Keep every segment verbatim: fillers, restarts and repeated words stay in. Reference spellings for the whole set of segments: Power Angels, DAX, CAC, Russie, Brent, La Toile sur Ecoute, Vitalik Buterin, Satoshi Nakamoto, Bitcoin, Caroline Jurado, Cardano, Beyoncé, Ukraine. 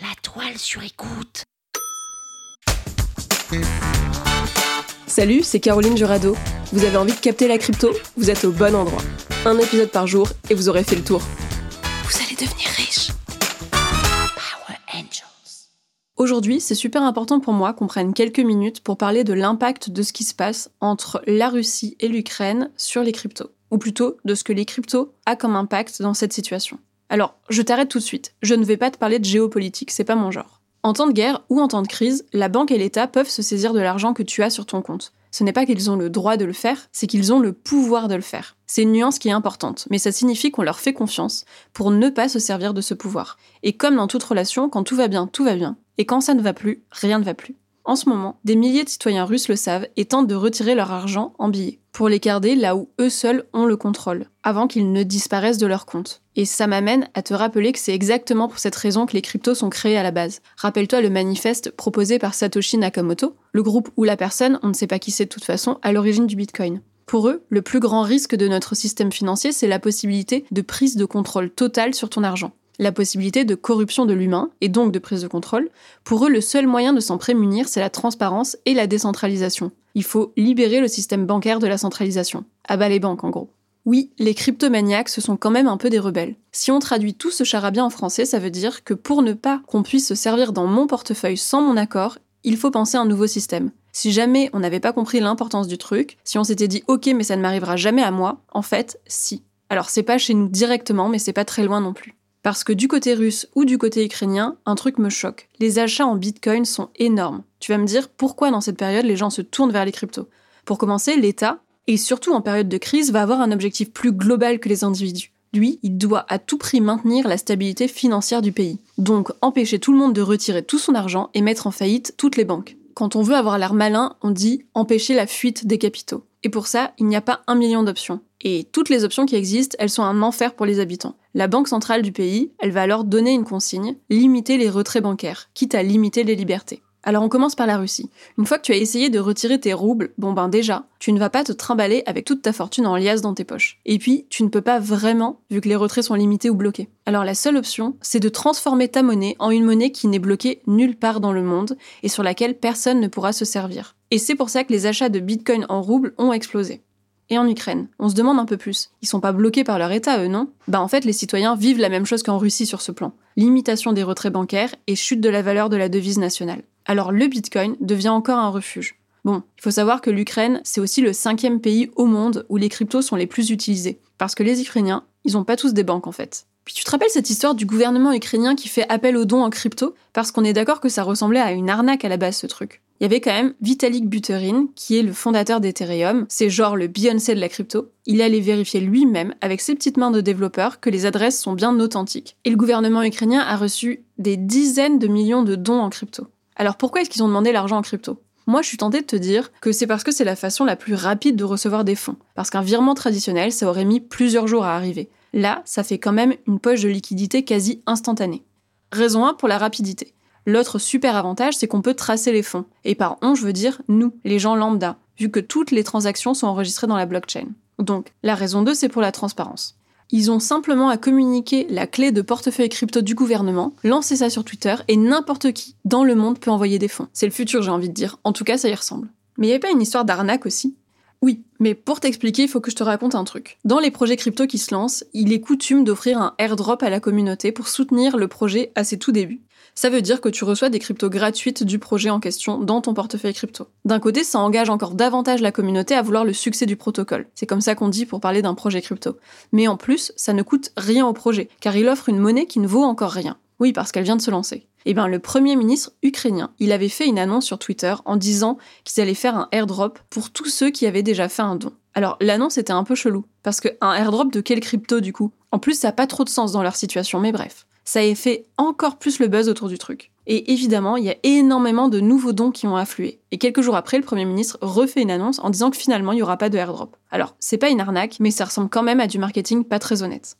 La Toile sur Écoute. Salut, c'est Caroline Jurado. Vous avez envie de capter la crypto? Vous êtes au bon endroit. Un épisode par jour et vous aurez fait le tour. Vous allez devenir riche. Power Angels. Aujourd'hui, c'est super important pour moi qu'on prenne quelques minutes pour parler de l'impact de ce qui se passe entre la Russie et l'Ukraine sur les cryptos. Ou plutôt, de ce que les cryptos a comme impact dans cette situation. Alors, je t'arrête tout de suite, je ne vais pas te parler de géopolitique, c'est pas mon genre. En temps de guerre ou en temps de crise, la banque et l'État peuvent se saisir de l'argent que tu as sur ton compte. Ce n'est pas qu'ils ont le droit de le faire, c'est qu'ils ont le pouvoir de le faire. C'est une nuance qui est importante, mais ça signifie qu'on leur fait confiance pour ne pas se servir de ce pouvoir. Et comme dans toute relation, quand tout va bien, tout va bien, et quand ça ne va plus, rien ne va plus. En ce moment, des milliers de citoyens russes le savent et tentent de retirer leur argent en billets, pour les garder là où eux seuls ont le contrôle, avant qu'ils ne disparaissent de leur compte. Et ça m'amène à te rappeler que c'est exactement pour cette raison que les cryptos sont créés à la base. Rappelle-toi le manifeste proposé par Satoshi Nakamoto, le groupe ou la personne, on ne sait pas qui c'est de toute façon, à l'origine du Bitcoin. Pour eux, le plus grand risque de notre système financier, c'est la possibilité de prise de contrôle totale sur ton argent. La possibilité de corruption de l'humain, et donc de prise de contrôle. Pour eux, le seul moyen de s'en prémunir, c'est la transparence et la décentralisation. Il faut libérer le système bancaire de la centralisation. À bas les banques, en gros. Oui, les cryptomaniaques, ce sont quand même un peu des rebelles. Si on traduit tout ce charabia en français, ça veut dire que pour ne pas qu'on puisse se servir dans mon portefeuille sans mon accord, il faut penser à un nouveau système. Si jamais on n'avait pas compris l'importance du truc, si on s'était dit « ok, mais ça ne m'arrivera jamais à moi », en fait, si. Alors c'est pas chez nous directement, mais c'est pas très loin non plus. Parce que du côté russe ou du côté ukrainien, un truc me choque. Les achats en bitcoin sont énormes. Tu vas me dire pourquoi dans cette période les gens se tournent vers les cryptos. Pour commencer, l'État, et surtout en période de crise, va avoir un objectif plus global que les individus. Lui, il doit à tout prix maintenir la stabilité financière du pays. Donc empêcher tout le monde de retirer tout son argent et mettre en faillite toutes les banques. Quand on veut avoir l'air malin, on dit empêcher la fuite des capitaux. Et pour ça, il n'y a pas un million d'options. Et toutes les options qui existent, elles sont un enfer pour les habitants. La banque centrale du pays, elle va alors donner une consigne, limiter les retraits bancaires, quitte à limiter les libertés. Alors on commence par la Russie. Une fois que tu as essayé de retirer tes roubles, bon ben déjà, tu ne vas pas te trimballer avec toute ta fortune en liasse dans tes poches. Et puis, tu ne peux pas vraiment, vu que les retraits sont limités ou bloqués. Alors la seule option, c'est de transformer ta monnaie en une monnaie qui n'est bloquée nulle part dans le monde et sur laquelle personne ne pourra se servir. Et c'est pour ça que les achats de bitcoin en roubles ont explosé. Et en Ukraine, on se demande un peu plus. Ils sont pas bloqués par leur État, eux, non ? Bah en fait, les citoyens vivent la même chose qu'en Russie sur ce plan. Limitation des retraits bancaires et chute de la valeur de la devise nationale. Alors le bitcoin devient encore un refuge. Bon, il faut savoir que l'Ukraine, c'est aussi le cinquième pays au monde où les cryptos sont les plus utilisés. Parce que les Ukrainiens, ils ont pas tous des banques en fait. Puis tu te rappelles cette histoire du gouvernement ukrainien qui fait appel aux dons en crypto ? Parce qu'on est d'accord que ça ressemblait à une arnaque à la base ce truc. Il y avait quand même Vitalik Buterin, qui est le fondateur d'Ethereum, c'est genre le Beyoncé de la crypto. Il allait vérifier lui-même, avec ses petites mains de développeur, que les adresses sont bien authentiques. Et le gouvernement ukrainien a reçu des dizaines de millions de dons en crypto. Alors pourquoi est-ce qu'ils ont demandé l'argent en crypto ? Moi, je suis tentée de te dire que c'est parce que c'est la façon la plus rapide de recevoir des fonds. Parce qu'un virement traditionnel, ça aurait mis plusieurs jours à arriver. Là, ça fait quand même une poche de liquidité quasi instantanée. Raison un pour la rapidité. L'autre super avantage, c'est qu'on peut tracer les fonds. Et par « on », je veux dire « nous », les gens lambda, vu que toutes les transactions sont enregistrées dans la blockchain. Donc, la raison deux, c'est pour la transparence. Ils ont simplement à communiquer la clé de portefeuille crypto du gouvernement, lancer ça sur Twitter, et n'importe qui dans le monde peut envoyer des fonds. C'est le futur, j'ai envie de dire. En tout cas, ça y ressemble. Mais il n'y avait pas une histoire d'arnaque aussi ? Oui, mais pour t'expliquer, il faut que je te raconte un truc. Dans les projets crypto qui se lancent, il est coutume d'offrir un airdrop à la communauté pour soutenir le projet à ses tout débuts. Ça veut dire que tu reçois des cryptos gratuites du projet en question dans ton portefeuille crypto. D'un côté, ça engage encore davantage la communauté à vouloir le succès du protocole. C'est comme ça qu'on dit pour parler d'un projet crypto. Mais en plus, ça ne coûte rien au projet, car il offre une monnaie qui ne vaut encore rien. Oui, parce qu'elle vient de se lancer. Eh bien, le premier ministre ukrainien, il avait fait une annonce sur Twitter en disant qu'ils allaient faire un airdrop pour tous ceux qui avaient déjà fait un don. Alors, l'annonce était un peu chelou, parce qu'un airdrop de quelle crypto, du coup ? En plus, ça n'a pas trop de sens dans leur situation, mais bref. ça a fait encore plus le buzz autour du truc. Et évidemment, il y a énormément de nouveaux dons qui ont afflué. Et quelques jours après, le Premier ministre refait une annonce en disant que finalement, il n'y aura pas de airdrop. Alors, c'est pas une arnaque, mais ça ressemble quand même à du marketing pas très honnête.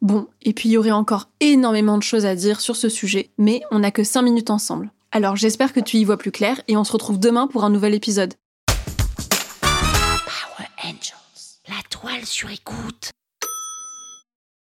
Bon, et puis il y aurait encore énormément de choses à dire sur ce sujet, mais on n'a que cinq minutes ensemble. Alors j'espère que tu y vois plus clair, et on se retrouve demain pour un nouvel épisode. Power Angels, la toile sur écoute.